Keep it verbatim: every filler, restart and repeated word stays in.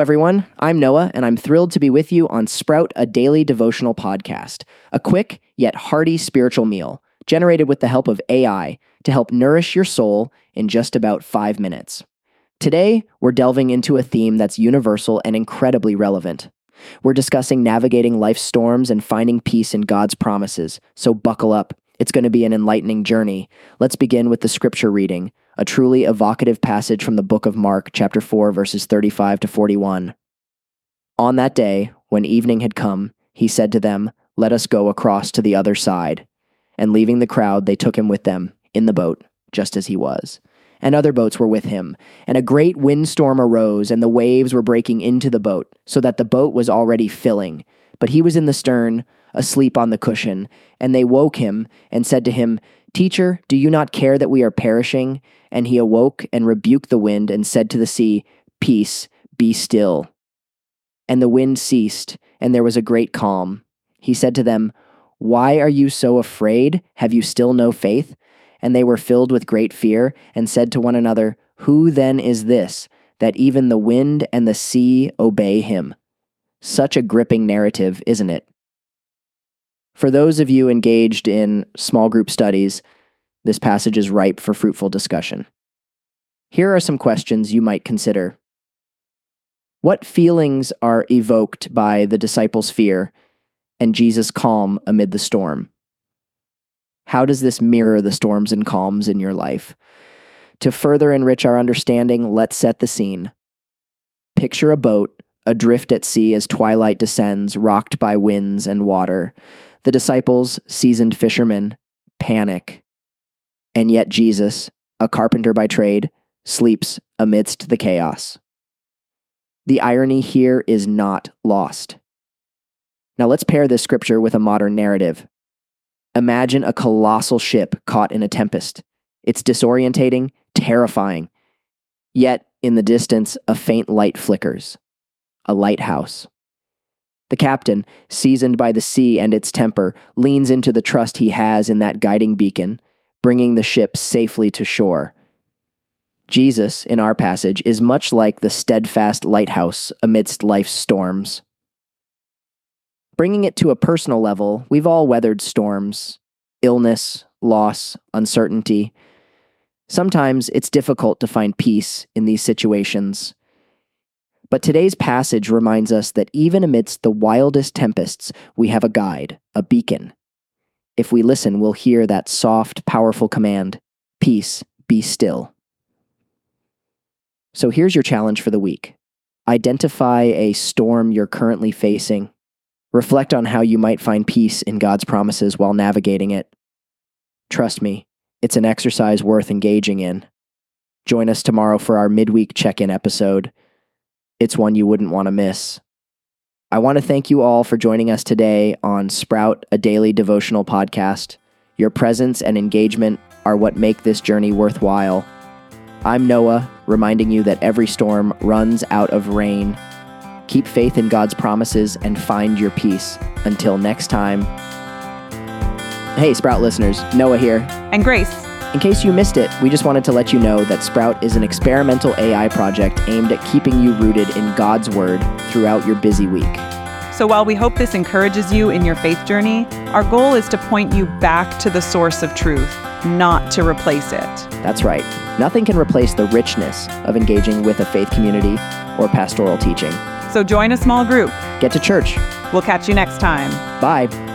Hello, everyone. I'm Noah, and I'm thrilled to be with you on Sprout, a daily devotional podcast, a quick yet hearty spiritual meal generated with the help of A I to help nourish your soul in just about five minutes. Today, we're delving into a theme that's universal and incredibly relevant. We're discussing navigating life's storms and finding peace in God's promises, so buckle up. It's going to be an enlightening journey. Let's begin with the scripture reading, a truly evocative passage from the book of Mark, chapter four, verses thirty-five to forty-one. On that day, when evening had come, he said to them, "Let us go across to the other side." And leaving the crowd, they took him with them in the boat, just as he was. And other boats were with him. And a great windstorm arose, and the waves were breaking into the boat, so that the boat was already filling. But he was in the stern, asleep on the cushion. And they woke him and said to him, "Teacher, do you not care that we are perishing?" And he awoke and rebuked the wind and said to the sea, "Peace, be still." And the wind ceased, and there was a great calm. He said to them, "Why are you so afraid? Have you still no faith?" And they were filled with great fear and said to one another, "Who then is this, that even the wind and the sea obey him?" Such a gripping narrative, isn't it? For those of you engaged in small group studies, this passage is ripe for fruitful discussion. Here are some questions you might consider. What feelings are evoked by the disciples' fear and Jesus' calm amid the storm? How does this mirror the storms and calms in your life? To further enrich our understanding, let's set the scene. Picture a boat adrift at sea as twilight descends, rocked by winds and water. The disciples, seasoned fishermen, panic. And yet Jesus, a carpenter by trade, sleeps amidst the chaos. The irony here is not lost. Now let's pair this scripture with a modern narrative. Imagine a colossal ship caught in a tempest. It's disorientating, terrifying. Yet, in the distance, a faint light flickers. A lighthouse. The captain, seasoned by the sea and its temper, leans into the trust he has in that guiding beacon, bringing the ship safely to shore. Jesus, in our passage, is much like the steadfast lighthouse amidst life's storms. Bringing it to a personal level, we've all weathered storms, illness, loss, uncertainty. Sometimes it's difficult to find peace in these situations. But today's passage reminds us that even amidst the wildest tempests, we have a guide, a beacon. If we listen, we'll hear that soft, powerful command, "Peace, be still." So here's your challenge for the week. Identify a storm you're currently facing. Reflect on how you might find peace in God's promises while navigating it. Trust me, it's an exercise worth engaging in. Join us tomorrow for our midweek check-in episode. It's one you wouldn't want to miss. I want to thank you all for joining us today on Sprout, a daily devotional podcast. Your presence and engagement are what make this journey worthwhile. I'm Noah, reminding you that every storm runs out of rain. Keep faith in God's promises and find your peace. Until next time. Hey, Sprout listeners, Noah here. And Grace. In case you missed it, we just wanted to let you know that Sprout is an experimental A I project aimed at keeping you rooted in God's Word throughout your busy week. So while we hope this encourages you in your faith journey, our goal is to point you back to the source of truth, not to replace it. That's right. Nothing can replace the richness of engaging with a faith community or pastoral teaching. So join a small group. Get to church. We'll catch you next time. Bye.